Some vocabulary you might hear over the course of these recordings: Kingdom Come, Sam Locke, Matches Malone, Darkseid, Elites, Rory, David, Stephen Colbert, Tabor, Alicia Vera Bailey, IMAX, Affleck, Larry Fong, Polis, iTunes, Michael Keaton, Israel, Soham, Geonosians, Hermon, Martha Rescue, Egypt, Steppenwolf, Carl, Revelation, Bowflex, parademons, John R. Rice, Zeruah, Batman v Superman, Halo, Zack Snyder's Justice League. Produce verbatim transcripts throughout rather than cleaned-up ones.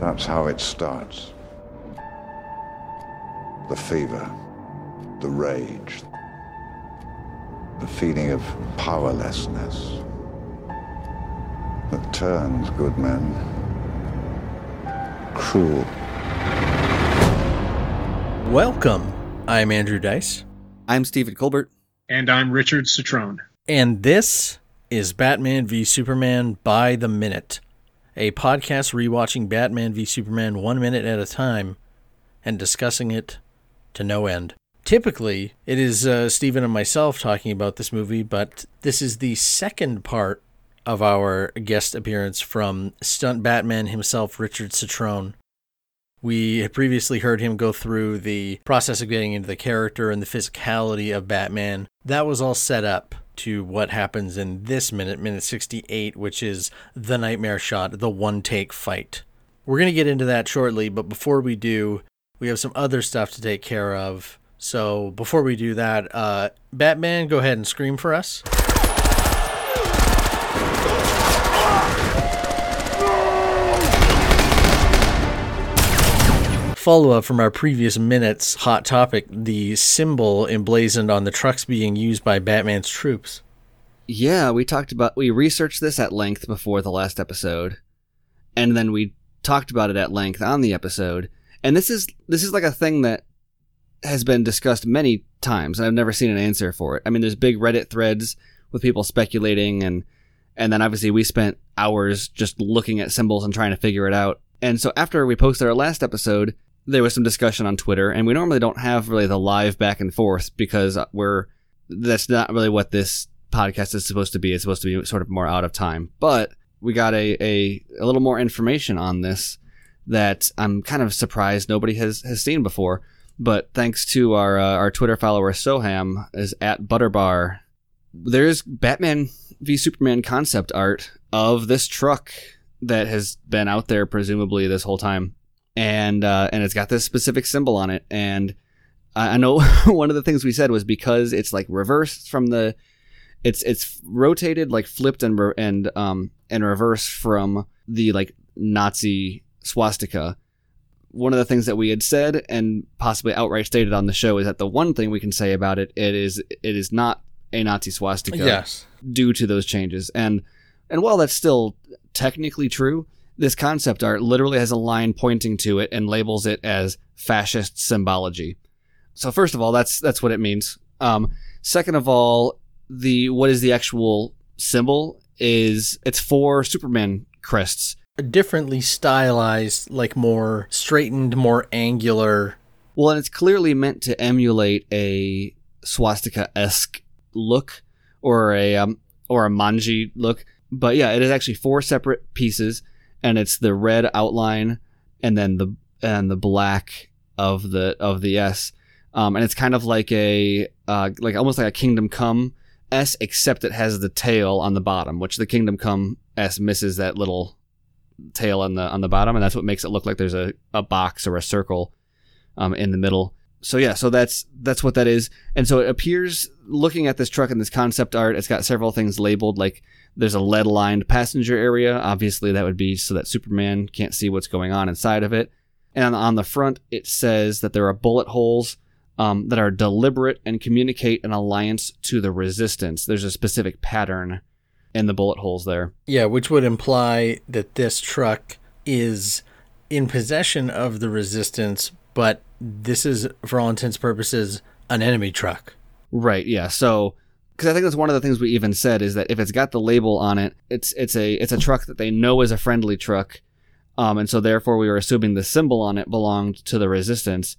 That's how it starts. The fever, the rage, the feeling of powerlessness that turns good men cruel. Welcome. I'm Andrew Dice. I'm Stephen Colbert. And I'm Richard Citrone. And this is Batman v Superman by the Minute, a podcast rewatching Batman v Superman one minute at a time and discussing it to no end. Typically, it is uh, Stephen and myself talking about this movie, but this is the second part of our guest appearance from stunt Batman himself, Richard Citrone. We had previously heard him go through the process of getting into the character and the physicality of Batman. That was all set up to what happens in this minute, minute sixty-eight, which is the nightmare shot, the one-take fight. We're going to get into that shortly, but before we do, we have some other stuff to take care of. So before we do that, uh, Batman, go ahead and scream for us. Follow-up from our previous minute's hot topic, the symbol emblazoned on the trucks being used by Batman's troops. Yeah, we talked about, we researched this at length before the last episode, and then we talked about it at length on the episode, and this is, this is like a thing that has been discussed many times, and I've never seen an answer for it. I mean, there's big Reddit threads with people speculating, and, and then obviously we spent hours just looking at symbols and trying to figure it out, and so after we posted our last episode, there was some discussion on Twitter, and we normally don't have really the live back and forth because we're, that's not really what this podcast is supposed to be. It's supposed to be sort of more out of time, but we got a, a, a little more information on this that I'm kind of surprised nobody has, has seen before, but thanks to our, uh, our Twitter follower, Soham, is at Butterbar. There's Batman v Superman concept art of this truck that has been out there presumably this whole time. And uh, and it's got this specific symbol on it. And I know one of the things we said was because it's like reversed from the, it's it's rotated, like flipped and re- and um and reversed from the like Nazi swastika. One of the things that we had said and possibly outright stated on the show is that the one thing we can say about it, it is it is not a Nazi swastika. Yes. Due to those changes. And and while that's still technically true, this concept art literally has a line pointing to it and labels it as fascist symbology. So first of all, that's that's what it means. Um, second of all, the what is the actual symbol is it's four Superman crests. A differently stylized, like more straightened, more angular. Well, and it's clearly meant to emulate a swastika-esque look or a um, or a manji look. But yeah, it is actually four separate pieces. And it's the red outline, and then the and the black of the of the S, um, and it's kind of like a uh, like almost like a Kingdom Come S, except it has the tail on the bottom, which the Kingdom Come S misses that little tail on the on the bottom, and that's what makes it look like there's a, a box or a circle um, in the middle. So yeah, so that's that's what that is, and so it appears looking at this truck and this concept art, it's got several things labeled like. There's a lead-lined passenger area. Obviously, that would be so that Superman can't see what's going on inside of it. And on the front, it says that there are bullet holes um, that are deliberate and communicate an alliance to the resistance. There's a specific pattern in the bullet holes there. Yeah, which would imply that this truck is in possession of the resistance, but this is, for all intents and purposes, an enemy truck. Right, yeah. So... because I think that's one of the things we even said is that if it's got the label on it, it's it's a it's a truck that they know is a friendly truck, um, and so therefore we were assuming the symbol on it belonged to the resistance,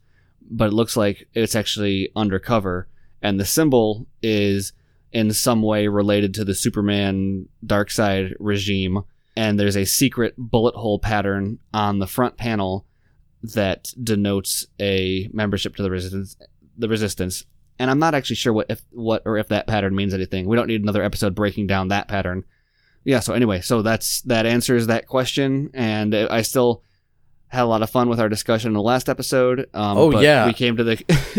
but it looks like it's actually undercover, and the symbol is in some way related to the Superman Darkseid regime, and there's a secret bullet hole pattern on the front panel that denotes a membership to the resistance. The resistance. And I'm not actually sure what if what or if that pattern means anything. We don't need another episode breaking down that pattern. Yeah, so anyway, so that's that answers that question. And I still had a lot of fun with our discussion in the last episode. Um, oh, but yeah. We came to the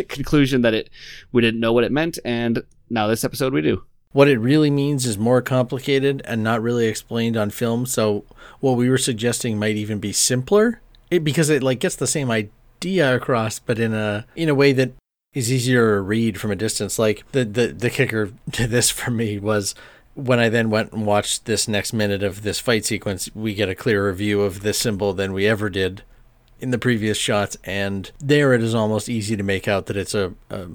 conclusion that it we didn't know what it meant. And now this episode we do. What it really means is more complicated and not really explained on film. So what we were suggesting might even be simpler it, because it like gets the same idea across, but in a in a way that is easier to read from a distance. Like the the the kicker to this for me was, when I then went and watched this next minute of this fight sequence, we get a clearer view of this symbol than we ever did in the previous shots. And there it is almost easy to make out that it's a, a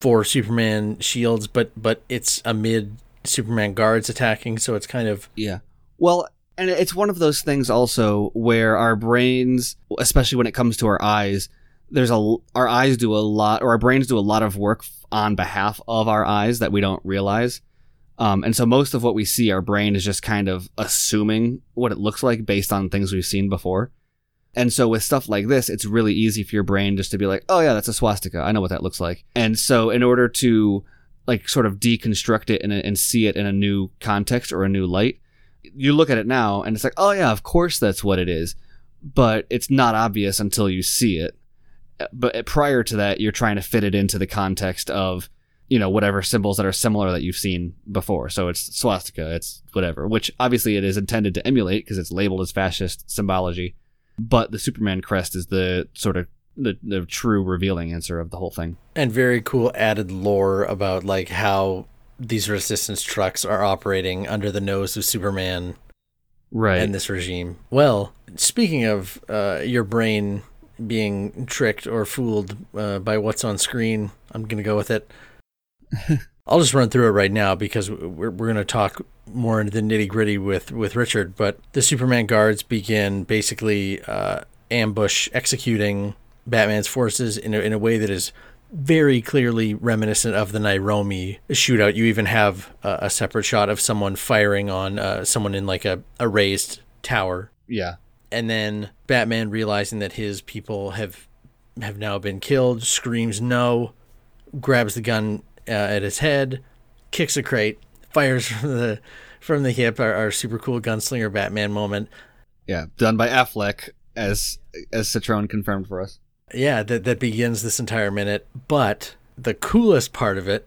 four Superman shields, but but it's amid Superman guards attacking. So it's kind of... Yeah. Well, and it's one of those things also where our brains, especially when it comes to our eyes, there's a our eyes do a lot, or our brains do a lot of work on behalf of our eyes that we don't realize. Um, and so most of what we see, our brain is just kind of assuming what it looks like based on things we've seen before. And so with stuff like this, it's really easy for your brain just to be like, oh, yeah, that's a swastika. I know what that looks like. And so in order to like sort of deconstruct it and, and see it in a new context or a new light, you look at it now and it's like, oh, yeah, of course, that's what it is. But it's not obvious until you see it. But prior to that, you're trying to fit it into the context of, you know, whatever symbols that are similar that you've seen before. So it's swastika, it's whatever, which obviously it is intended to emulate because it's labeled as fascist symbology. But the Superman crest is the sort of the, the true revealing answer of the whole thing. And very cool added lore about like how these resistance trucks are operating under the nose of Superman. Right. And this regime. Well, speaking of uh, your brain being tricked or fooled uh, by what's on screen, I'm going to go with it. I'll just run through it right now because we're we're going to talk more into the nitty gritty with, with Richard. But the Superman guards begin basically uh, ambush executing Batman's forces in a, in a way that is very clearly reminiscent of the Nairobi shootout. You even have a, a separate shot of someone firing on uh, someone in like a, a raised tower. Yeah. And then Batman, realizing that his people have have now been killed, screams no, grabs the gun Uh, at his head, kicks a crate, fires from the from the hip. Our, our super cool gunslinger Batman moment. Yeah, done by Affleck, as as Citrone confirmed for us. Yeah, that that begins this entire minute. But the coolest part of it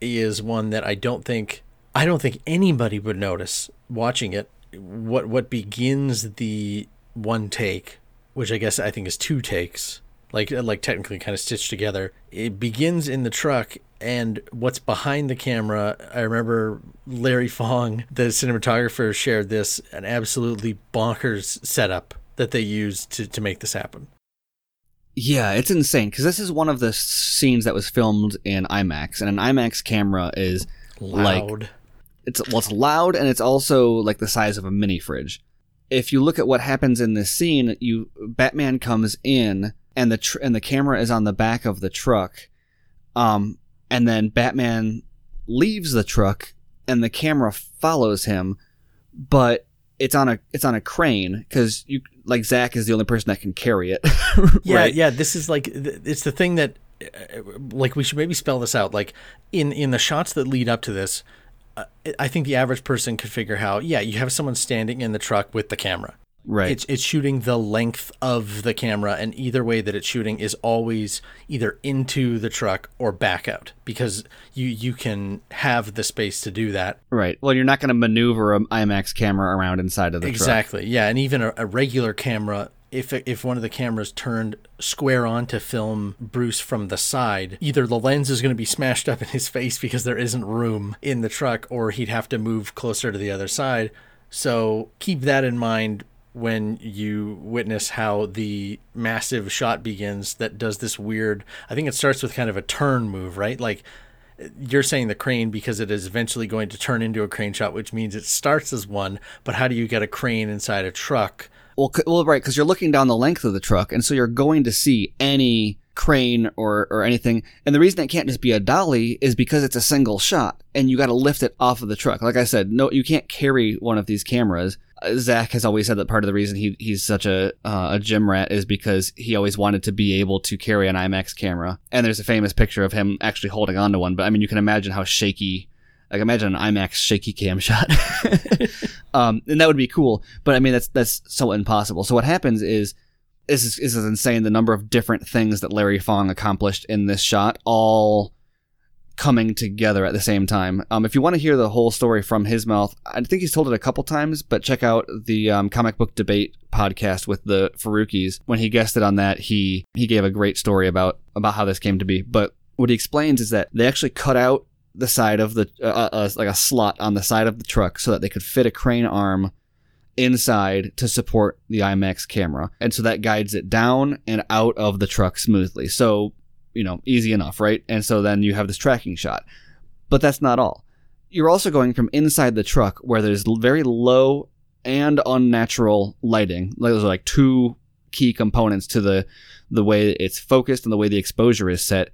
is one that I don't think I don't think anybody would notice watching it. What what begins the one take, which I guess I think is two takes, like like technically kind of stitched together. It begins in the truck. And what's behind the camera, I remember Larry Fong, the cinematographer, shared this, an absolutely bonkers setup that they used to, to make this happen. Yeah, it's insane, because this is one of the scenes that was filmed in IMAX, and an IMAX camera is loud. Like, it's, well, it's loud, and it's also like the size of a mini fridge. If you look at what happens in this scene, you Batman comes in, and the tr- and the camera is on the back of the truck. Um. And then Batman leaves the truck and the camera follows him, but it's on a it's on a crane because you like Zach is the only person that can carry it. Yeah, right? Yeah. This is like it's the thing that like we should maybe spell this out. Like in, in the shots that lead up to this, uh, I think the average person could figure how. Yeah, you have someone standing in the truck with the camera. Right. It's it's shooting the length of the camera, and either way that it's shooting is always either into the truck or back out because you, you can have the space to do that. Right. Well, you're not going to maneuver an IMAX camera around inside of the exactly. truck. Exactly. Yeah, and even a, a regular camera, if if one of the cameras turned square on to film Bruce from the side, either the lens is going to be smashed up in his face because there isn't room in the truck, or he'd have to move closer to the other side. So keep that in mind when you witness how the massive shot begins that does this weird, I think it starts with kind of a turn move, right? Like you're saying the crane because it is eventually going to turn into a crane shot, which means it starts as one, but how do you get a crane inside a truck? Well, well right, because you're looking down the length of the truck, and so you're going to see any crane or, or anything. And the reason it can't just be a dolly is because it's a single shot, and you got to lift it off of the truck. Like I said, no, you can't carry one of these cameras. Zach has always said that part of the reason he he's such a uh, a gym rat is because he always wanted to be able to carry an IMAX camera. And there's a famous picture of him actually holding onto one. But I mean, you can imagine how shaky, like imagine an IMAX shaky cam shot. um, and that would be cool. But I mean, that's that's so impossible. So what happens is, this is, this is insane, the number of different things that Larry Fong accomplished in this shot, all coming together at the same time. Um, if you want to hear the whole story from his mouth, I think he's told it a couple times, but check out the um, Comic Book Debate podcast with the Farookies. When he guested on that, he, he gave a great story about, about how this came to be. But what he explains is that they actually cut out the side of the, uh, uh, like a slot on the side of the truck so that they could fit a crane arm inside to support the IMAX camera. And so that guides it down and out of the truck smoothly. So, you know, easy enough, right? And so then you have this tracking shot. But that's not all. You're also going from inside the truck where there's very low and unnatural lighting. Those are like two key components to the, the way it's focused and the way the exposure is set.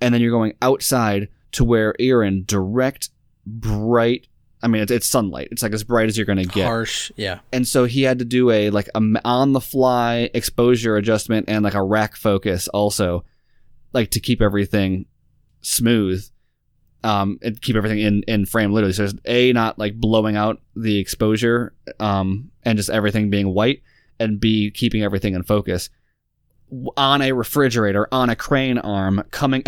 And then you're going outside to where you're in direct, bright, I mean, it's, it's sunlight. It's like as bright as you're going to get. Harsh, yeah. And so he had to do a like a on-the-fly exposure adjustment and like a rack focus also, like to keep everything smooth, um, and keep everything in, in frame literally. So it's A, not like blowing out the exposure, um, and just everything being white, and B, keeping everything in focus. On a refrigerator, on a crane arm, coming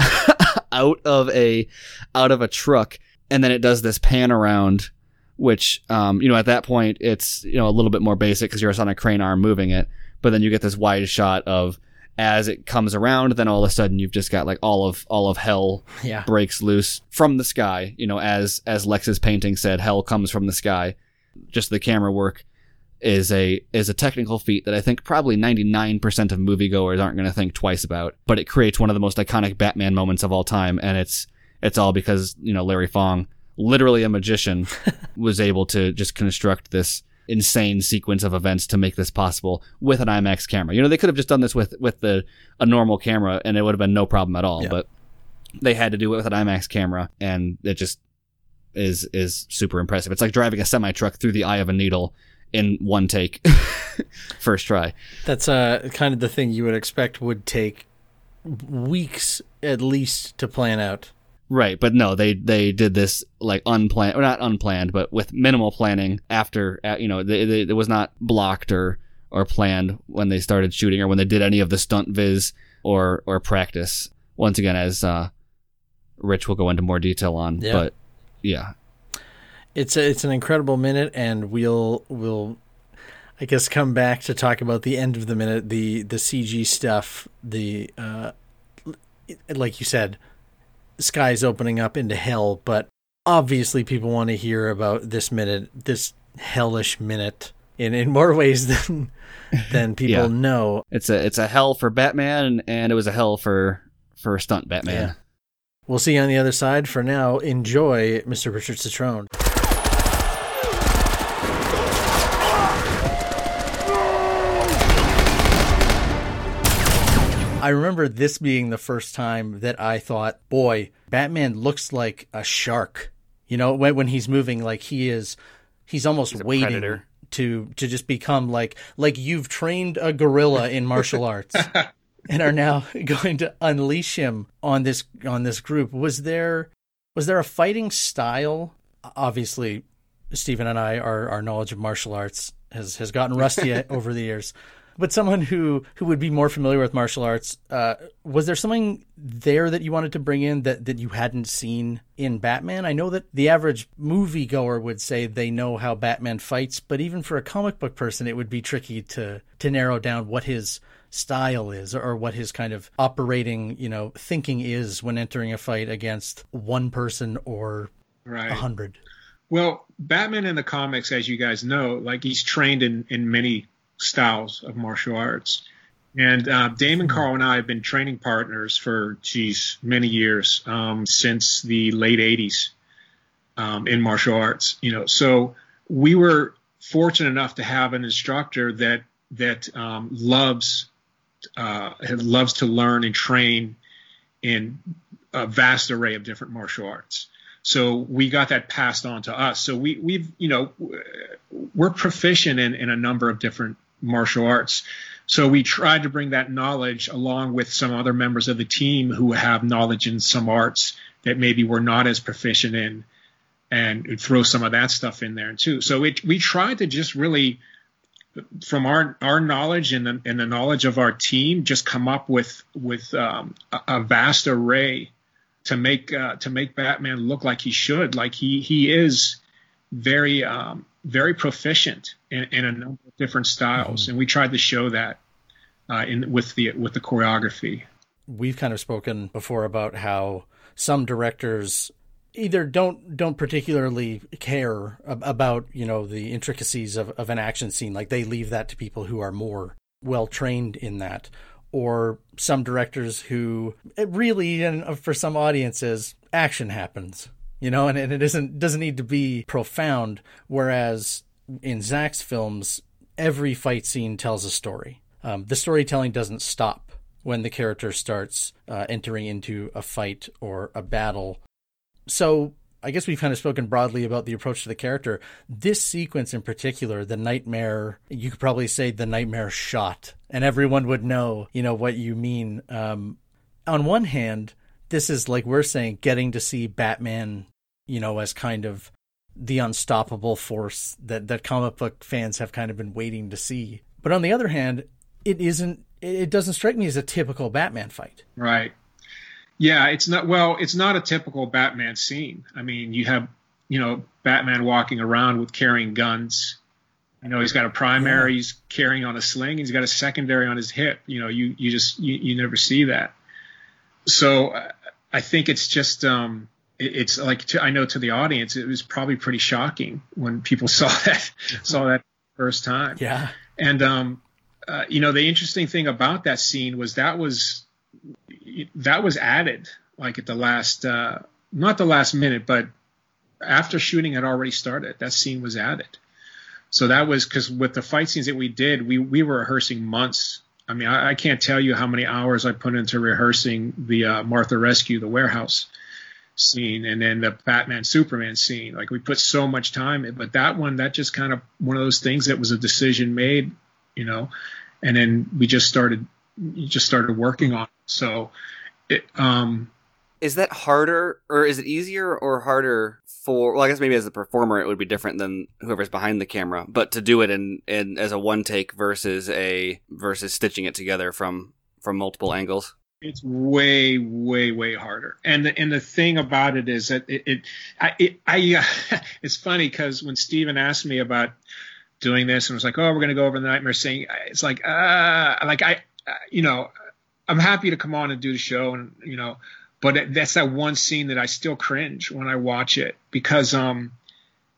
out of a out of a truck. And then it does this pan around, which, um, you know, at that point, it's, you know, a little bit more basic because you're just on a crane arm moving it. But then you get this wide shot of as it comes around. Then all of a sudden you've just got like all of all of hell yeah. breaks loose from the sky. You know, as as Lex's painting said, hell comes from the sky. Just the camera work is a is a technical feat that I think probably ninety-nine percent of moviegoers aren't going to think twice about. But it creates one of the most iconic Batman moments of all time. And it's. It's all because, you know, Larry Fong, literally a magician, was able to just construct this insane sequence of events to make this possible with an IMAX camera. You know, they could have just done this with, with the a normal camera and it would have been no problem at all. Yeah. But they had to do it with an IMAX camera, and it just is is super impressive. It's like driving a semi-truck through the eye of a needle in one take. First try. That's uh, kind of the thing you would expect would take weeks at least to plan out. Right, but no, they they did this like unplanned, or not unplanned, but with minimal planning after, you know, they, they, it was not blocked or, or planned when they started shooting or when they did any of the stunt viz or, or practice. Once again, as uh, Rich will go into more detail on, yeah. but yeah. It's a, it's an incredible minute, and we'll, we'll, I guess, come back to talk about the end of the minute, the, the C G stuff, the, uh, like you said, sky's opening up into hell, but obviously people want to hear about this minute, this hellish minute, in, in more ways than than people yeah. know. It's a it's a hell for Batman, and it was a hell for, for stunt Batman. Yeah. We'll see you on the other side. For now, enjoy Mister Richard Citrone. I remember this being the first time that I thought, boy, Batman looks like a shark. You know, when, when he's moving, like he is, he's almost he's waiting predator. to to just become like, like you've trained a gorilla in martial arts and are now going to unleash him on this on this group. Was there was there a fighting style? Obviously, Stephen and I, our, our knowledge of martial arts has, has gotten rusty over the years. But someone who, who would be more familiar with martial arts, uh, was there something there that you wanted to bring in that, that you hadn't seen in Batman? I know that the average moviegoer would say they know how Batman fights, but even for a comic book person, it would be tricky to, to narrow down what his style is or what his kind of operating, you know, thinking is when entering a fight against one person or right. a hundred. Well, Batman in the comics, as you guys know, like he's trained in, in many styles of martial arts, and uh, Damon, Carl, and I have been training partners for geez many years, um, since the late eighties, um, in martial arts. You know, so we were fortunate enough to have an instructor that that um, loves uh, loves to learn and train in a vast array of different martial arts. So we got that passed on to us. So we we've you know we're proficient in, in a number of different martial arts. So we tried to bring that knowledge along with some other members of the team who have knowledge in some arts that maybe we're not as proficient in, and throw some of that stuff in there too. So it, we tried to just really, from our, our knowledge and the, and the knowledge of our team, just come up with, with um, a, a vast array to make uh, to make Batman look like he should. Like he he is very um, very proficient in, in a number of different styles, mm-hmm. and we tried to show that uh, in with the with the choreography. We've kind of spoken before about how some directors either don't don't particularly care about, you know, the intricacies of, of an action scene, like they leave that to people who are more well trained in that, or some directors who really, and for some audiences, action happens, you know, and, and it isn't doesn't need to be profound. Whereas in Zack's films, every fight scene tells a story. Um, the storytelling doesn't stop when the character starts uh, entering into a fight or a battle. So I guess we've kind of spoken broadly about the approach to the character. This sequence in particular, the nightmare, you could probably say the nightmare shot, and everyone would know, you know, what you mean. Um, on one hand, this is, like we're saying, getting to see Batman, you know, as kind of the unstoppable force that, that comic book fans have kind of been waiting to see. But on the other hand, it isn't, it doesn't strike me as a typical Batman fight. Right. Yeah, it's not, well, it's not a typical Batman scene. I mean, you have, you know, Batman walking around with carrying guns. You know, he's got a primary, yeah. he's carrying on a sling, he's got a secondary on his hip. You know, you, you just, you, you never see that. So uh, I think it's just, um, it, it's like, to, I know to the audience, it was probably pretty shocking when people saw that, saw that first time. Yeah. And, um, uh, you know, the interesting thing about that scene was that was, that was added like at the last, uh, not the last minute, but after shooting had already started, that scene was added. So that was, because with the fight scenes that we did, we, we were rehearsing months. I mean, I, I can't tell you how many hours I put into rehearsing the uh, Martha Rescue, the warehouse scene, and then the Batman Superman scene. Like we put so much time in, but that one, that just kind of one of those things that was a decision made, you know, and then we just started you just started working on it. So it, um, is that harder, or is it easier or harder for, well, I guess maybe as a performer, it would be different than whoever's behind the camera, but to do it in, in as a one take versus a, versus stitching it together from, from multiple angles. It's way, way, way harder. And the, and the thing about it is that it, it, I, it, I uh, it's funny because when Steven asked me about doing this and was like, oh, we're going to go over the nightmare scene, it's like, uh, like I, Uh, you know, I'm happy to come on and do the show, and you know, but it, that's that one scene that I still cringe when I watch it, because um,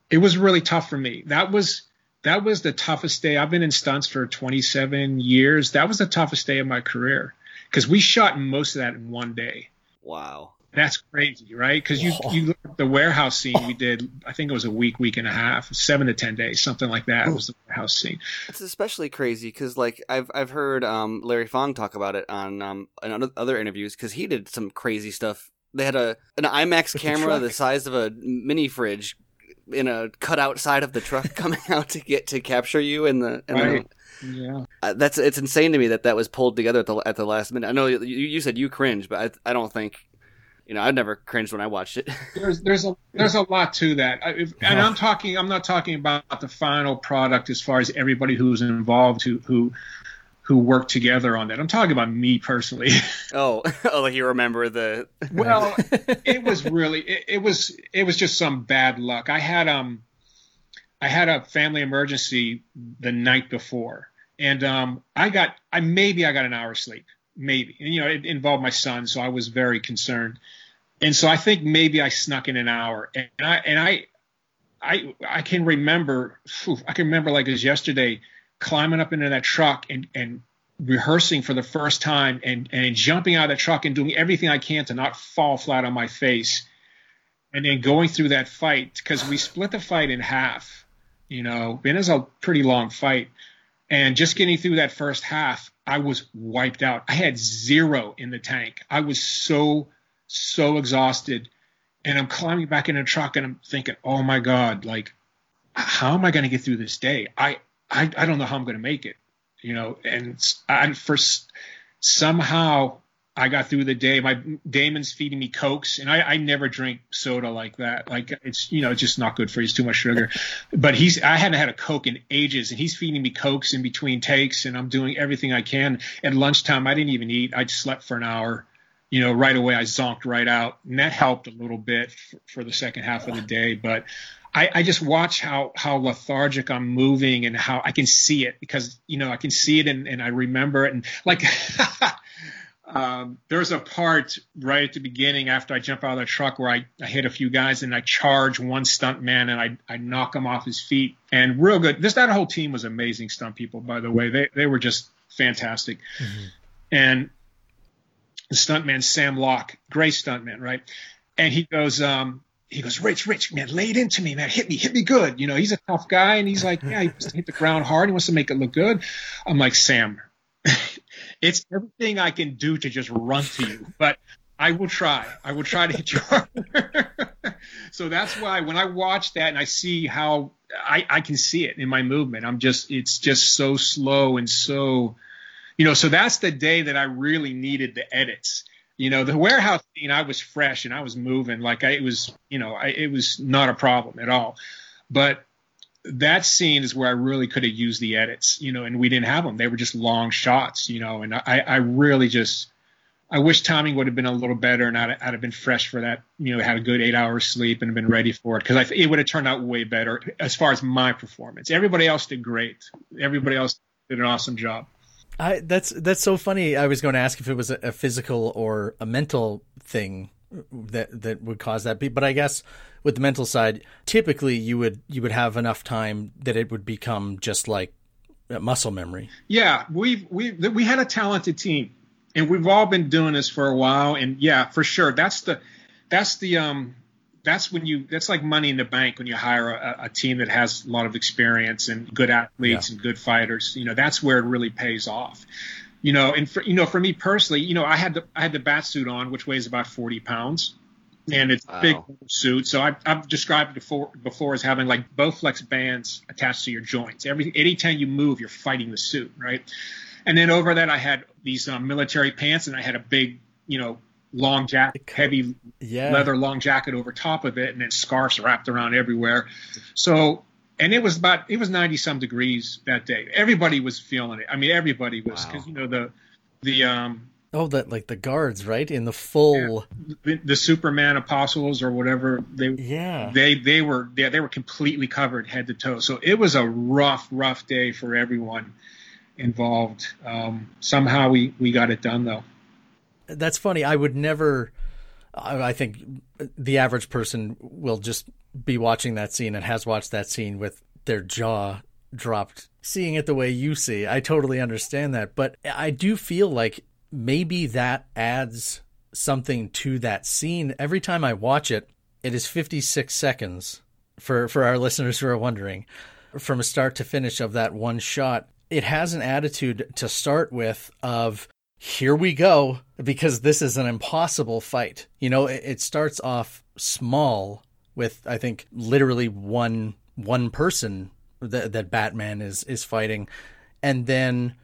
it was really tough for me. That was that was the toughest day. I've been in stunts for twenty-seven years. That was the toughest day of my career, because we shot most of that in one day. Wow, that's crazy, right? Because you you look at the warehouse scene we did. I think it was a week, week and a half, seven to ten days, something like that. Ooh. Was the warehouse scene. It's especially crazy because, like, I've I've heard um, Larry Fong talk about it on um on other interviews, because he did some crazy stuff. They had a an IMAX camera the, the size of a mini fridge in a cutout side of the truck coming out to get to capture you in the. In right. the Yeah, uh, that's it's insane to me that that was pulled together at the at the last minute. I know you, you said you cringe, but I I don't think. You know, I've never cringed when I watched it. There's there's a there's a lot to that, if, and I'm talking. I'm not talking about the final product as far as everybody who's involved, who who who worked together on that. I'm talking about me personally. Oh, oh, like you remember the? Well, it was really it, it was it was just some bad luck. I had um, I had a family emergency the night before, and um, I got I maybe I got an hour's sleep. Maybe, and, you know, it involved my son, so I was very concerned, and so I think maybe I snuck in an hour, and I and I, I I can remember, I can remember like it was yesterday, climbing up into that truck and and rehearsing for the first time, and and jumping out of the truck and doing everything I can to not fall flat on my face, and then going through that fight, because we split the fight in half, you know, it is a pretty long fight. And just getting through that first half, I was wiped out. I had zero in the tank. I was so, so exhausted. And I'm climbing back in the truck and I'm thinking, oh, my God, like, how am I going to get through this day? I, I I don't know how I'm going to make it, you know. And I, for, somehow I got through the day. My Damon's feeding me Cokes, and I, I never drink soda like that. Like, it's, you know, it's just not good for you. It's too much sugar. But he's I hadn't had a Coke in ages, and he's feeding me Cokes in between takes, and I'm doing everything I can. At lunchtime, I didn't even eat. I just slept for an hour, you know, right away I zonked right out, and that helped a little bit for, for the second half of the day. But I, I just watch how, how lethargic I'm moving and how I can see it, because, you know, I can see it and, and I remember it. And like, um, there's a part right at the beginning after I jump out of the truck where I, I hit a few guys and I charge one stunt man and I, I knock him off his feet, and real good. This, that whole team was amazing stunt people, by the way. They, they were just fantastic. Mm-hmm. And the stuntman, Sam Locke, great stuntman, right? And he goes, um, He goes, Rich, Rich, man, lay it into me, man. Hit me, hit me good. You know, he's a tough guy, and he's like, yeah, he wants to hit the ground hard. He wants to make it look good. I'm like, Sam, it's everything I can do to just run to you, but I will try. I will try to hit you harder. So that's why when I watch that and I see how I, I can see it in my movement, I'm just, it's just so slow and so, you know, so that's the day that I really needed the edits. You know, the warehouse scene, I was fresh and I was moving like I, it was, you know, I, it was not a problem at all. But that scene is where I really could have used the edits, you know, and we didn't have them. They were just long shots, you know, and I, I really just I wish timing would have been a little better, and I'd, I'd have been fresh for that, you know, had a good eight hours sleep and been ready for it, because it would have turned out way better as far as my performance. Everybody else did great. Everybody else did an awesome job. I, that's that's so funny. I was going to ask if it was a, a physical or a mental thing that that would cause that. But I guess with the mental side, typically you would you would have enough time that it would become just like muscle memory. Yeah, we we we had a talented team, and we've all been doing this for a while. And yeah, for sure, that's the that's the um that's when you that's like money in the bank when you hire a, a team that has a lot of experience and good athletes yeah. and good fighters. You know, that's where it really pays off. You know, and for you know, for me personally, you know, I had the I had the bat suit on, which weighs about forty pounds, and it's wow. a big suit. So I, I've described it before before as having like Bowflex bands attached to your joints. Every anytime you move, you're fighting the suit, right? And then over that, I had these um, military pants, and I had a big, you know. long jacket, heavy yeah. leather long jacket over top of it, and then scarves wrapped around everywhere. So, and it was about, it was ninety some degrees that day. Everybody was feeling it. I mean, everybody was, because, wow. you know, the, the, um, oh, that like the guards, right? In the full, yeah, the, the Superman apostles or whatever they, yeah, they, they were, yeah, they were completely covered head to toe. So it was a rough, rough day for everyone involved. Um, somehow we, we got it done though. That's funny. I would never, I think the average person will just be watching that scene and has watched that scene with their jaw dropped, seeing it the way you see. I totally understand that. But I do feel like maybe that adds something to that scene. Every time I watch it, it is fifty-six seconds for, for our listeners who are wondering, from start to finish of that one shot. It has an attitude to start with of, here we go, because this is an impossible fight. You know, it, it starts off small with, I think, literally one one person that, that Batman is, is fighting. And then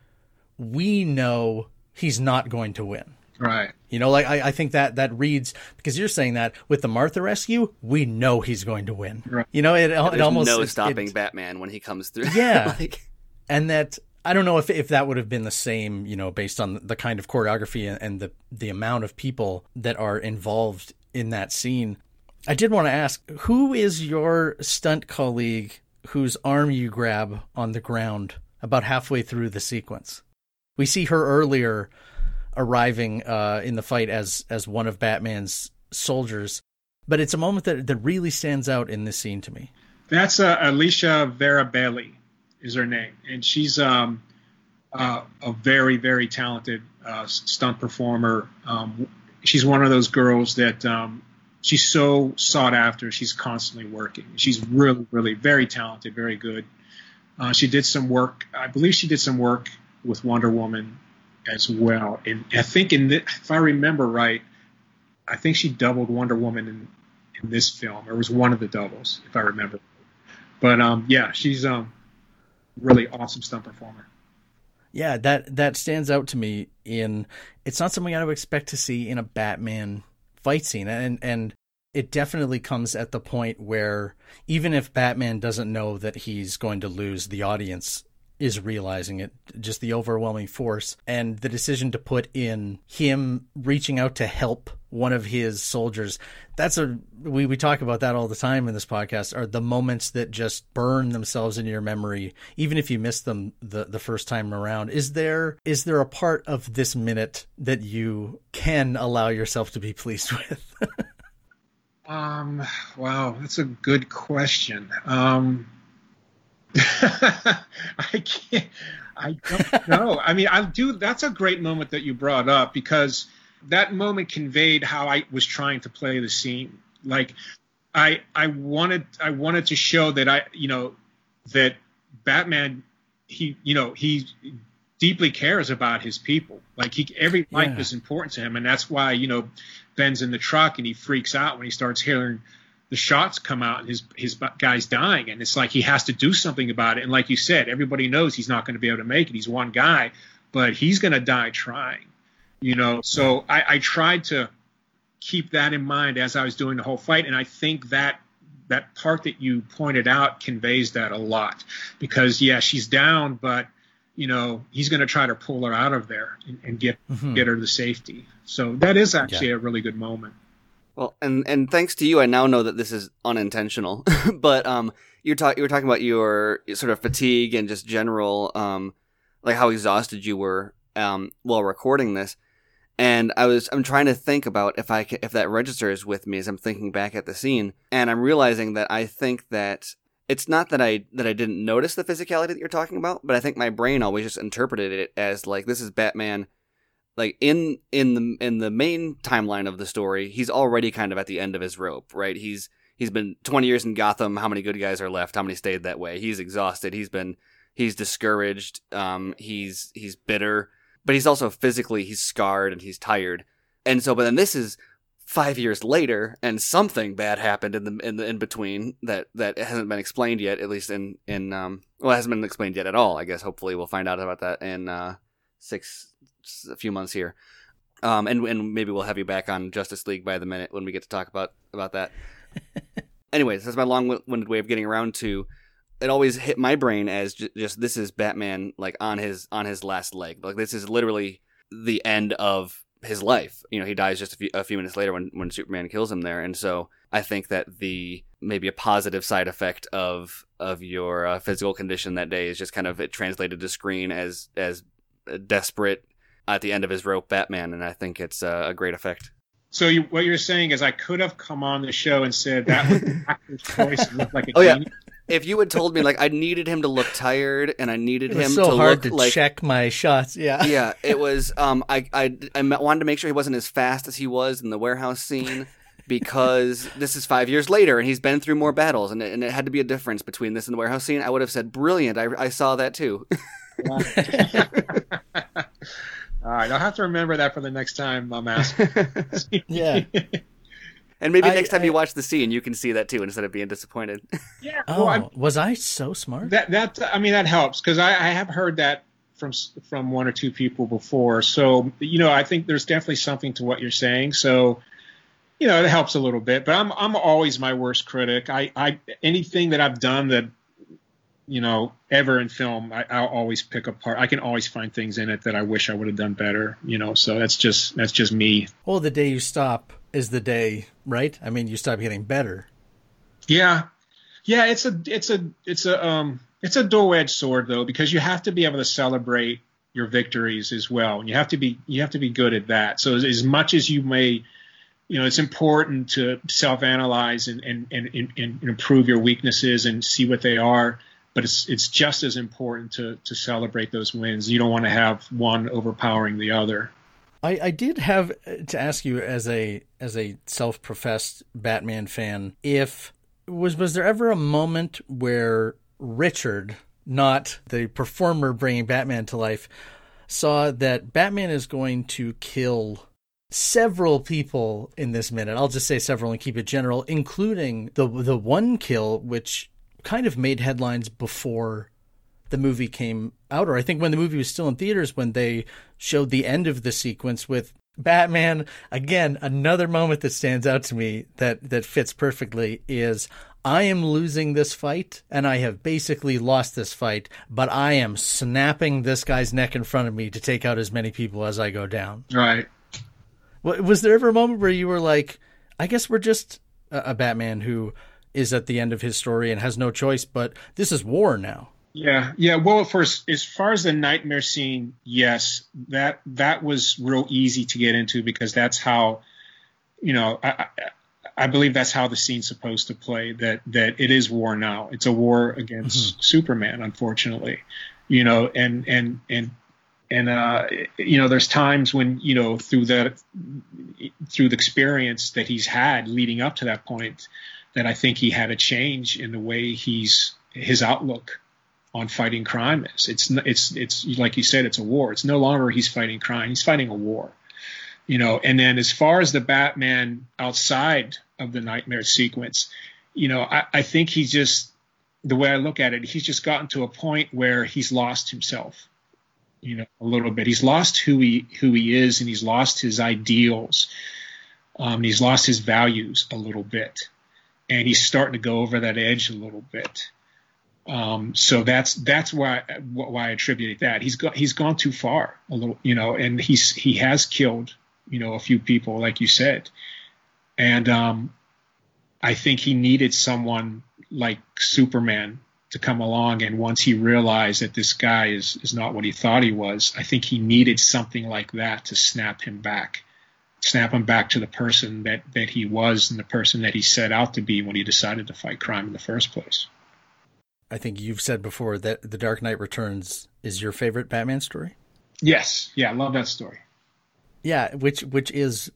we know he's not going to win. Right. You know, like I, I think that that reads, because you're saying that with the Martha Rescue, we know he's going to win. Right. You know, it, it almost... There's no stopping it, Batman when he comes through. Yeah. like... And that... I don't know if if that would have been the same, you know, based on the kind of choreography and, and the, the amount of people that are involved in that scene. I did want to ask, who is your stunt colleague whose arm you grab on the ground about halfway through the sequence? We see her earlier arriving uh, in the fight as as one of Batman's soldiers, but it's a moment that, that really stands out in this scene to me. That's uh, Alicia Vera Bailey is her name, and she's um, uh, a very, very talented uh, stunt performer. Um, she's one of those girls that um, she's so sought after. She's constantly working. She's really, really very talented, very good. Uh, she did some work. I believe she did some work with Wonder Woman as well. And I think, in the, if I remember right, I think she doubled Wonder Woman in, in this film, or was one of the doubles, if I remember. But um, yeah, she's um. really awesome stunt performer. Yeah, that that stands out to me. In it's not something I would expect to see in a Batman fight scene, and and it definitely comes at the point where even if Batman doesn't know that he's going to lose, the audience is realizing it, just the overwhelming force, and the decision to put in him reaching out to help one of his soldiers. That's a we, we talk about that all the time in this podcast, are the moments that just burn themselves into your memory, even if you missed them the, the first time around. Is there is there a part of this minute that you can allow yourself to be pleased with? um. Wow, that's a good question. Um. I can't. I don't know. I mean, I do. That's a great moment that you brought up, because that moment conveyed how I was trying to play the scene. Like, I I wanted I wanted to show that I you know that Batman he you know he deeply cares about his people. Like, he every yeah. life is important to him, and that's why you know Ben's in the truck and he freaks out when he starts hearing the shots come out and his, his guy's dying, and it's like he has to do something about it. And like you said, everybody knows he's not going to be able to make it. He's one guy, but he's going to die trying, you know? So I, I tried to keep that in mind as I was doing the whole fight. And I think that that part that you pointed out conveys that a lot, because yeah, she's down, but you know, he's going to try to pull her out of there and, and get, mm-hmm. get her to safety. So that is actually yeah. a really good moment. Well, and, and thanks to you, I now know that this is unintentional. But um, you're ta- you were talking about your sort of fatigue and just general, um, like how exhausted you were um, while recording this. And I was I'm trying to think about if I can, if that registers with me as I'm thinking back at the scene, and I'm realizing that I think that it's not that I that I didn't notice the physicality that you're talking about, but I think my brain always just interpreted it as like, this is Batman. Like in in the in the main timeline of the story, he's already kind of at the end of his rope, right? He's he's been twenty years in Gotham. How many good guys are left? How many stayed that way? He's exhausted. He's been he's discouraged. Um, he's he's bitter, but he's also physically he's scarred and he's tired. And so, but then this is five years later, and something bad happened in the in the in between that that hasn't been explained yet. At least in in um, well, it hasn't been explained yet at all. I guess hopefully we'll find out about that in uh, six. a few months here, um, and and maybe we'll have you back on Justice League by the minute when we get to talk about about that. Anyways, that's my long-winded way of getting around to. It always hit my brain as j- just this is Batman, like on his on his last leg. Like, this is literally the end of his life. You know, he dies just a few, a few minutes later when when Superman kills him there. And so I think that the maybe a positive side effect of of your uh, physical condition that day is just kind of it translated to screen as as desperate. At the end of his rope, Batman, and I think it's uh, a great effect. So you, what you're saying is I could have come on the show and said that was the actor's choice and looked like a oh, genius. Yeah. If you had told me, like, I needed him to look tired and I needed it was him so to hard look to like, check my shots. Yeah. Yeah. It was, um, I, I, I wanted to make sure he wasn't as fast as he was in the warehouse scene, because this is five years later and he's been through more battles, and it, and it had to be a difference between this and the warehouse scene. I would have said, brilliant. I, I saw that too. All right, I'll have to remember that for the next time I'm asked. Yeah. And maybe I, next time I, you watch the scene, you can see that too instead of being disappointed. Yeah. Oh, well, I, was I so smart? That that I mean that helps, because I, I have heard that from from one or two people before. So you know, I think there's definitely something to what you're saying. So you know, it helps a little bit. But I'm I'm always my worst critic. I, I anything that I've done that. You know, ever in film, I, I'll always pick apart. I can always find things in it that I wish I would have done better. You know, so that's just that's just me. Well, the day you stop is the day, right? I mean, you stop getting better. Yeah, yeah. It's a it's a it's a um it's a double-edged sword though, because you have to be able to celebrate your victories as well, and you have to be you have to be good at that. So as, as much as you may. You know, it's important to self-analyze and, and, and, and improve your weaknesses and see what they are. But it's it's just as important to, to celebrate those wins. You don't want to have one overpowering the other. I, I did have to ask you as a as a self-professed Batman fan, if was was there ever a moment where Richard, not the performer bringing Batman to life, saw that Batman is going to kill several people in this minute. I'll just say several and keep it general, including the the one kill which kind of made headlines before the movie came out, or I think when the movie was still in theaters, when they showed the end of the sequence with Batman. Again, another moment that stands out to me that that fits perfectly is I am losing this fight, and I have basically lost this fight, but I am snapping this guy's neck in front of me to take out as many people as I go down. Right. Was there ever a moment where you were like, I guess we're just a Batman who is at the end of his story and has no choice, but this is war now? Yeah. Yeah. Well, first, as far as the nightmare scene, yes, that that was real easy to get into because that's how, you know, I, I believe that's how the scene's supposed to play, that that it is war now. It's a war against mm-hmm. Superman, unfortunately, you know, and and and and, uh, you know, there's times when, you know, through that through the experience that he's had leading up to that point, that I think he had a change in the way he's his outlook on fighting crime is. It's it's it's like you said, it's a war. It's no longer he's fighting crime. He's fighting a war, you know. And then as far as the Batman outside of the nightmare sequence, you know, I, I think he's just, the way I look at it, he's just gotten to a point where he's lost himself, you know, a little bit. He's lost who he who he is, and he's lost his ideals. Um, and he's lost his values a little bit, and he's starting to go over that edge a little bit. Um, so that's that's why why I attribute that. He's go, he's gone too far a little, you know, and he's he has killed, you know, a few people, like you said, and um, I think he needed someone like Superman to come along. And once he realized that this guy is is not what he thought he was, I think he needed something like that to snap him back, snap him back to the person that that he was and the person that he set out to be when he decided to fight crime in the first place. I think you've said before that The Dark Knight Returns is your favorite Batman story. Yes. Yeah. I love that story. Yeah. Which, which is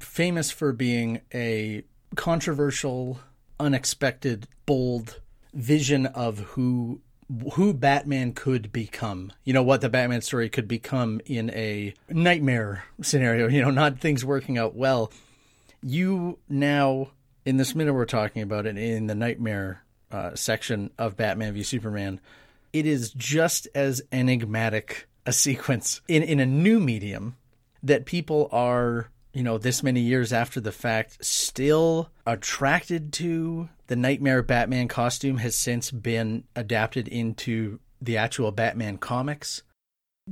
famous for being a controversial, unexpected, bold vision of who, who Batman could become, you know, what the Batman story could become in a nightmare scenario, you know, not things working out well. You now, in this minute we're talking about it, in the nightmare Uh, section of Batman v Superman, it is just as enigmatic a sequence in, in a new medium that people are, you know, this many years after the fact, still attracted to. The Nightmare Batman costume has since been adapted into the actual Batman comics.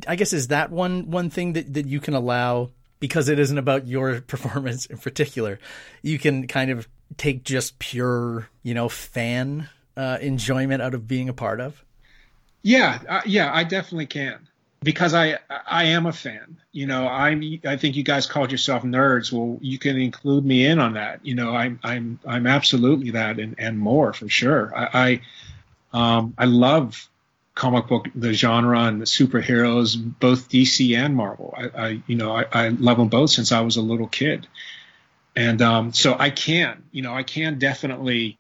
I guess is that one one thing that, that you can allow, because it isn't about your performance in particular, you can kind of take just pure, you know, fan uh, enjoyment out of being a part of? Yeah. Uh, yeah, I definitely can, because I, I am a fan, you know, I'm, I think you guys called yourself nerds. Well, you can include me in on that. You know, I'm, I'm, I'm absolutely that and, and more for sure. I, I, um, I love comic book, the genre and the superheroes, both D C and Marvel. I, I you know, I, I love them both since I was a little kid. And um, so I can, you know, I can definitely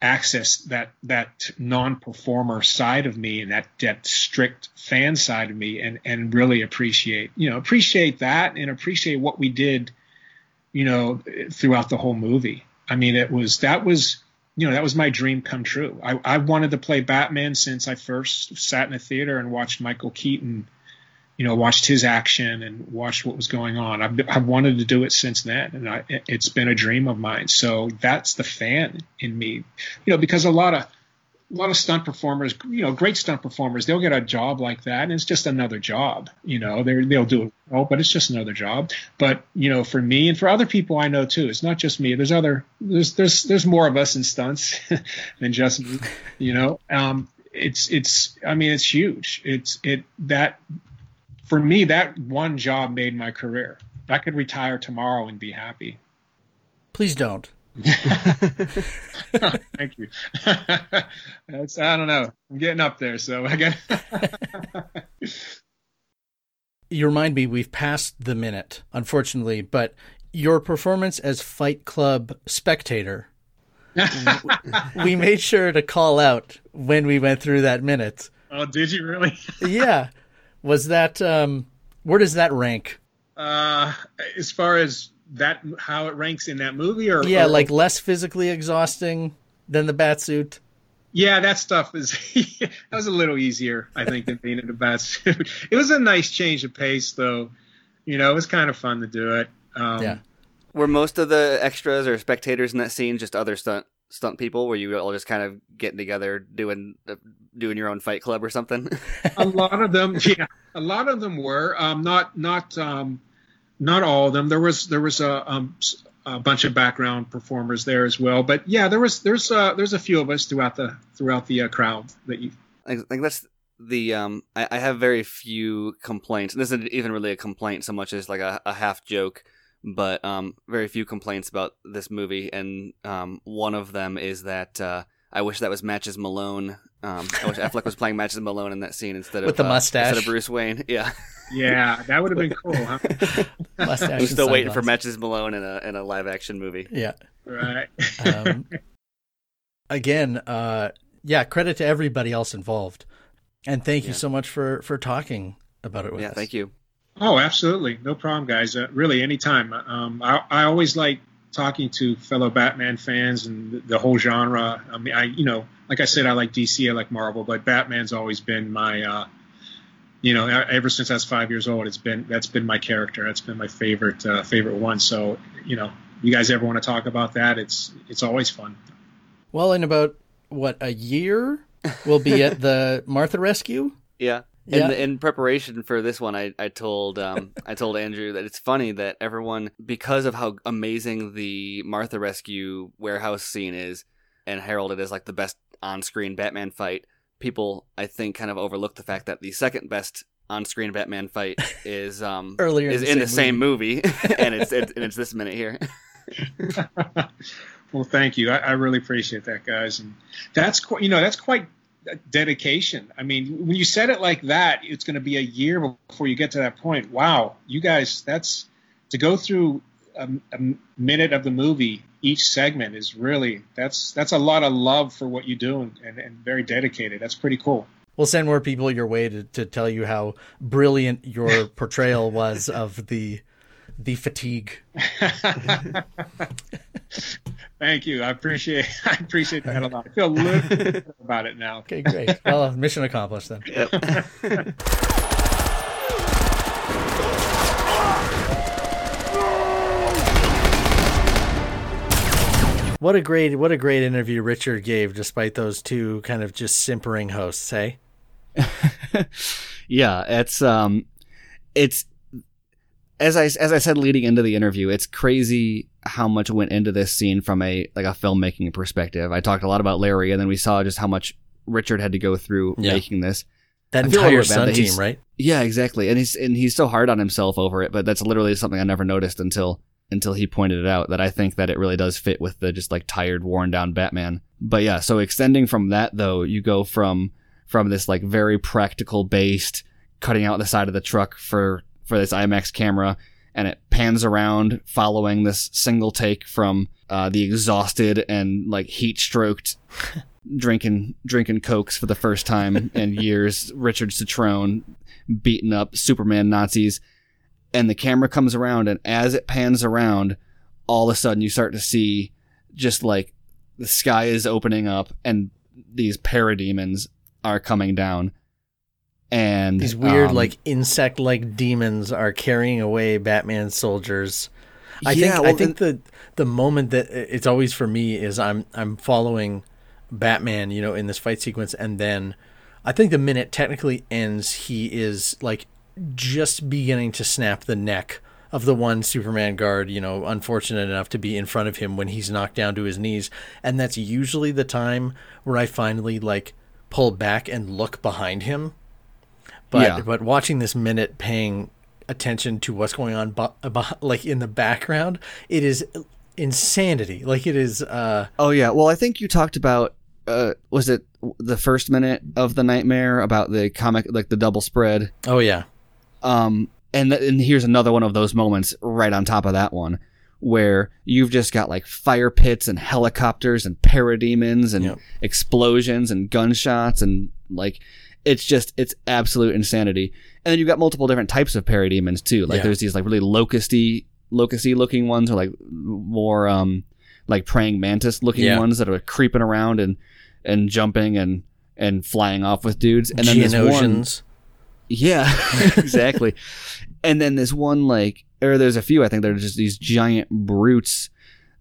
access that that non-performer side of me and that, that strict fan side of me, and, and really appreciate, you know, appreciate that and appreciate what we did, you know, throughout the whole movie. I mean, it was that was, you know, that was my dream come true. I, I wanted to play Batman since I first sat in a theater and watched Michael Keaton, you know, watched his action and watched what was going on. I've, I've wanted to do it since then, and I, it's been a dream of mine. So that's the fan in me, you know, because a lot of a lot of stunt performers, you know, great stunt performers, they'll get a job like that, and it's just another job. You know, they they'll do it well, but it's just another job. But you know, for me and for other people I know too, it's not just me. There's other there's there's there's more of us in stunts than just me, you know. Um, it's it's I mean it's huge. It's it that. For me, that one job made my career. I could retire tomorrow and be happy. Please don't. Oh, thank you. That's, I don't know. I'm getting up there, so I got. You remind me, we've passed the minute, unfortunately, but your performance as Fight Club spectator, we made sure to call out when we went through that minute. Oh, did you really? Yeah. Was that um, where does that rank? Uh, as far as that, how it ranks in that movie, or yeah, or, like less physically exhausting than the Batsuit. Yeah, that stuff is that was a little easier, I think, than being in the Batsuit. It was a nice change of pace, though. You know, it was kind of fun to do it. Um, yeah. Were most of the extras or spectators in that scene just other stunt stunt people? Were you all just kind of getting together, doing doing your own fight club or something? A lot of them, yeah, a lot of them were um, not not um, not all of them. There was there was a, um, a bunch of background performers there as well, but yeah, there was there's uh, there's a few of us throughout the throughout the uh, crowd that you. I think that's the um. I, I have very few complaints. And this isn't even really a complaint so much as like a, a half joke. But um, very few complaints about this movie, and um, one of them is that uh, I wish that was Matches Malone. Um, I wish Affleck was playing Matches Malone in that scene instead of with the mustache, uh, instead of Bruce Wayne. Yeah, yeah, that would have been cool. Huh? Mustache. I'm still waiting for Matches Malone in a in a live action movie. Yeah, right. um, again, uh, yeah. Credit to everybody else involved, and thank yeah. you so much for, for talking about it with yeah, us. Yeah, thank you. Oh, absolutely. No problem, guys. Uh, really, anytime. Um, I, I always like talking to fellow Batman fans and the, the whole genre. I mean, I, you know, like I said, I like D C, I like Marvel, but Batman's always been my, uh, you know, ever since I was five years old, it's been, that's been my character. That's been my favorite, uh, favorite one. So, you know, you guys ever want to talk about that? It's, it's always fun. Well, in about what, a year, we'll be at the Martha Rescue. Yeah. In, yeah. the, in preparation for this one, I, I told um, I told Andrew that it's funny that everyone, because of how amazing the Martha Rescue warehouse scene is and heralded as like the best on-screen Batman fight, people, I think, kind of overlook the fact that the second best on-screen Batman fight is um Earlier is in the same in movie, the same movie and it's, it's and it's this minute here. Well, thank you. I, I really appreciate that, guys. And that's quite, you know, that's quite dedication. I mean, when you said it like that, it's going to be a year before you get to that point. Wow, you guys, that's to go through a, a minute of the movie. Each segment is really that's that's a lot of love for what you do and, and, and very dedicated. That's pretty cool. We'll send more people your way to, to tell you how brilliant your portrayal was of the the fatigue. Thank you. I appreciate I appreciate that a lot. I feel a little bit about it now. Okay, great. Well, mission accomplished then. Yep. What a great what a great interview Richard gave, despite those two kind of just simpering hosts, hey? Yeah, it's um it's As I as I said leading into the interview, it's crazy how much went into this scene from a like a filmmaking perspective. I talked a lot about Larry, and then we saw just how much Richard had to go through yeah. making this. That entire Sun that team, right? Yeah, exactly. And he's and he's so hard on himself over it, but that's literally something I never noticed until until he pointed it out. That I think that it really does fit with the just like tired, worn down Batman. But yeah, so extending from that though, you go from from this like very practical based cutting out the side of the truck for. for this IMAX camera, and it pans around following this single take from uh, the exhausted and like heat-stroked drinking drinking Cokes for the first time in years, Richard Citrone beating up Superman Nazis, and the camera comes around, and as it pans around, all of a sudden you start to see just like the sky is opening up, and these parademons are coming down. And these weird, um, like insect-like demons are carrying away Batman soldiers. I yeah, think well, I think the the moment that it's always for me is I'm I'm following Batman, you know, in this fight sequence, and then I think the minute technically ends, he is like just beginning to snap the neck of the one Superman guard, you know, unfortunate enough to be in front of him when he's knocked down to his knees, and that's usually the time where I finally like pull back and look behind him. But, yeah. but watching this minute, paying attention to what's going on, like in the background, it is insanity. Like it is. Uh... Oh, yeah. Well, I think you talked about, uh, was it the first minute of the nightmare about the comic, like the double spread? Oh, yeah. Um, and, th- and here's another one of those moments right on top of that one where you've just got like fire pits and helicopters and parademons and yep. explosions and gunshots and like... It's just, it's absolute insanity. And then you've got multiple different types of parademons too. Like yeah. there's these like really locusty, locusty looking ones, or like more um, like praying mantis looking yeah. ones that are creeping around and, and jumping and, and flying off with dudes. And then Geonosians. Yeah, exactly. And then this one like, or there's a few I think they're just these giant brutes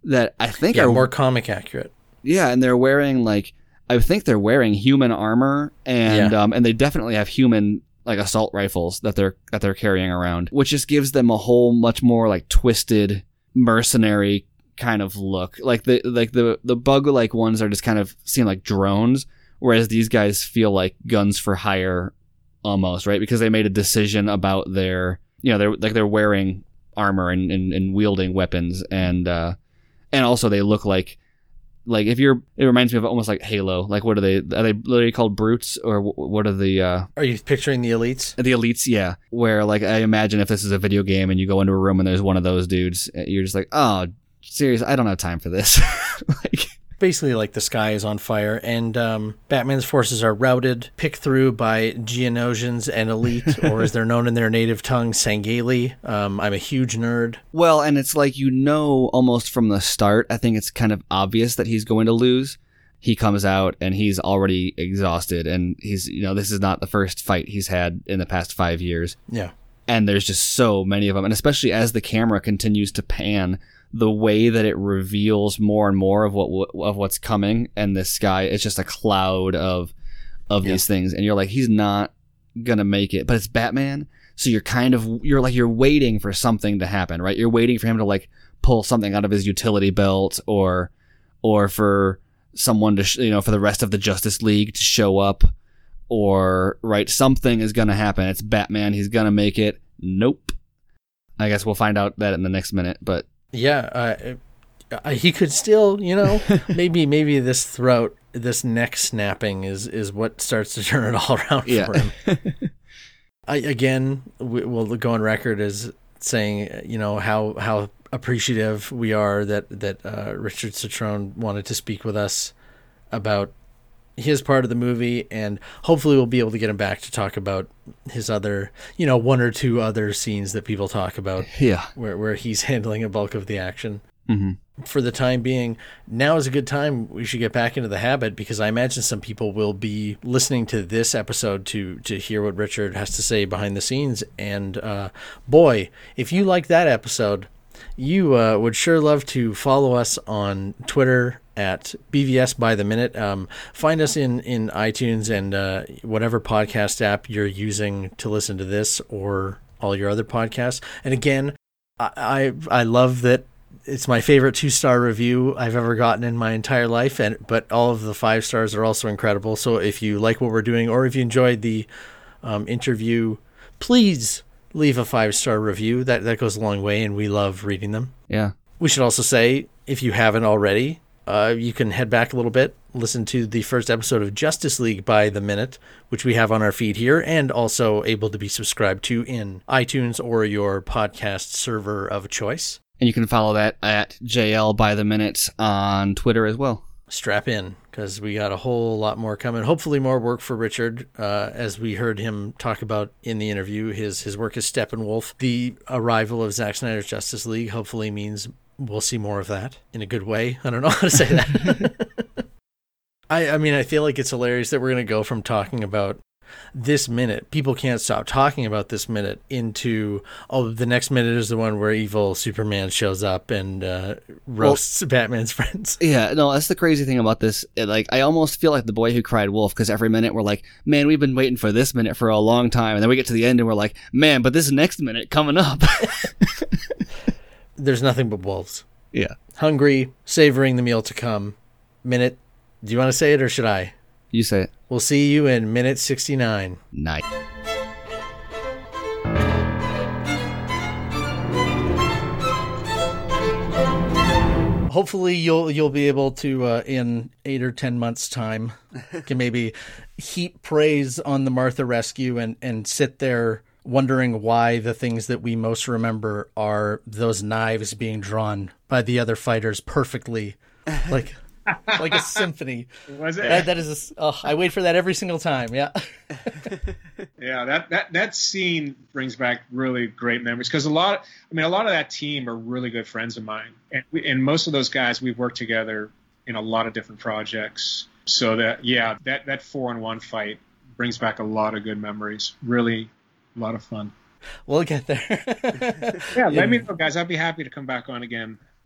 that I think yeah, are more comic accurate. Yeah, and they're wearing like I think they're wearing human armor, and yeah. um, and they definitely have human like assault rifles that they're that they're carrying around, which just gives them a whole much more like twisted mercenary kind of look. Like the like the the bug like ones are just kind of seem like drones, whereas these guys feel like guns for hire almost, right? Because they made a decision about their you know they're like they're wearing armor and and, and wielding weapons, and uh, and also they look like. Like if you're, it reminds me of almost like Halo. Like what are they? Are they literally called brutes, or what are the? Uh, are you picturing the elites? The elites, yeah. Where like I imagine if this is a video game and you go into a room and there's one of those dudes, you're just like, oh, seriously, I don't have time for this. Like basically, like the sky is on fire and um, Batman's forces are routed, picked through by Geonosians and elite, or as they're known in their native tongue, Sanghali. Um, I'm a huge nerd. Well, and it's like, you know, almost from the start, I think it's kind of obvious that he's going to lose. He comes out and he's already exhausted, and he's, you know, this is not the first fight he's had in the past five years. Yeah. And there's just so many of them. And especially as the camera continues to pan, the way that it reveals more and more of what of what's coming, and this sky, it's just a cloud of of yeah. these things, and you're like, he's not gonna make it, but it's Batman, so you're kind of you're like you're waiting for something to happen, right? You're waiting for him to like pull something out of his utility belt, or or for someone to sh- you know for the rest of the Justice League to show up, or right, something is gonna happen. It's Batman, he's gonna make it. Nope. I guess we'll find out that in the next minute, but. Yeah, uh, he could still, you know, maybe maybe this throat, this neck snapping is, is what starts to turn it all around yeah. for him. I, again, we, we'll go on record as saying, you know, how how appreciative we are that, that uh, Richard Citrone wanted to speak with us about his part of the movie, and hopefully we'll be able to get him back to talk about his other, you know, one or two other scenes that people talk about yeah. where where he's handling a bulk of the action. Mm-hmm. For the time being, now is a good time. We should get back into the habit, because I imagine some people will be listening to this episode to, to hear what Richard has to say behind the scenes. And uh, boy, if you like that episode, you uh, would sure love to follow us on Twitter at B V S by the minute. Um, find us in, in iTunes and uh, whatever podcast app you're using to listen to this or all your other podcasts. And again, I I, I love that it's my favorite two-star review I've ever gotten in my entire life, and but all of the five stars are also incredible. So if you like what we're doing, or if you enjoyed the um, interview, please leave a five-star review. That, that goes a long way, and we love reading them. Yeah. We should also say, if you haven't already, Uh, you can head back a little bit, listen to the first episode of Justice League by the Minute, which we have on our feed here, and also able to be subscribed to in iTunes or your podcast server of choice. And you can follow that at J L by the Minute on Twitter as well. Strap in, because we got a whole lot more coming. Hopefully more work for Richard, uh, as we heard him talk about in the interview. His, his work as Steppenwolf, the arrival of Zack Snyder's Justice League, hopefully means we'll see more of that in a good way. I don't know how to say that. I, I mean, I feel like it's hilarious that we're going to go from talking about this minute, people can't stop talking about this minute, into, oh, the next minute is the one where evil Superman shows up and uh, roasts well, Batman's friends. Yeah, no, that's the crazy thing about this. It, like, I almost feel like The Boy Who Cried Wolf, because every minute we're like, man, we've been waiting for this minute for a long time. And then we get to the end and we're like, man, but this next minute coming up. There's nothing but wolves. Yeah. Hungry, savoring the meal to come. Minute. Do you want to say it, or should I? You say it. We'll see you in minute sixty-nine. Night. Hopefully you'll you'll be able to, uh, in eight or ten months' time, can maybe heap praise on the Martha Rescue and, and sit there wondering why the things that we most remember are those knives being drawn by the other fighters perfectly, like like a symphony. Was it? That, that is. A, oh, I wait for that every single time. Yeah. yeah. That, that that scene brings back really great memories, because a lot. Of, I mean, a lot of that team are really good friends of mine, and we, and most of those guys we've worked together in a lot of different projects. So that yeah, that that four on one fight brings back a lot of good memories. Really. A lot of fun. We'll get there. yeah, let yeah. me know, guys. I'd be happy to come back on again.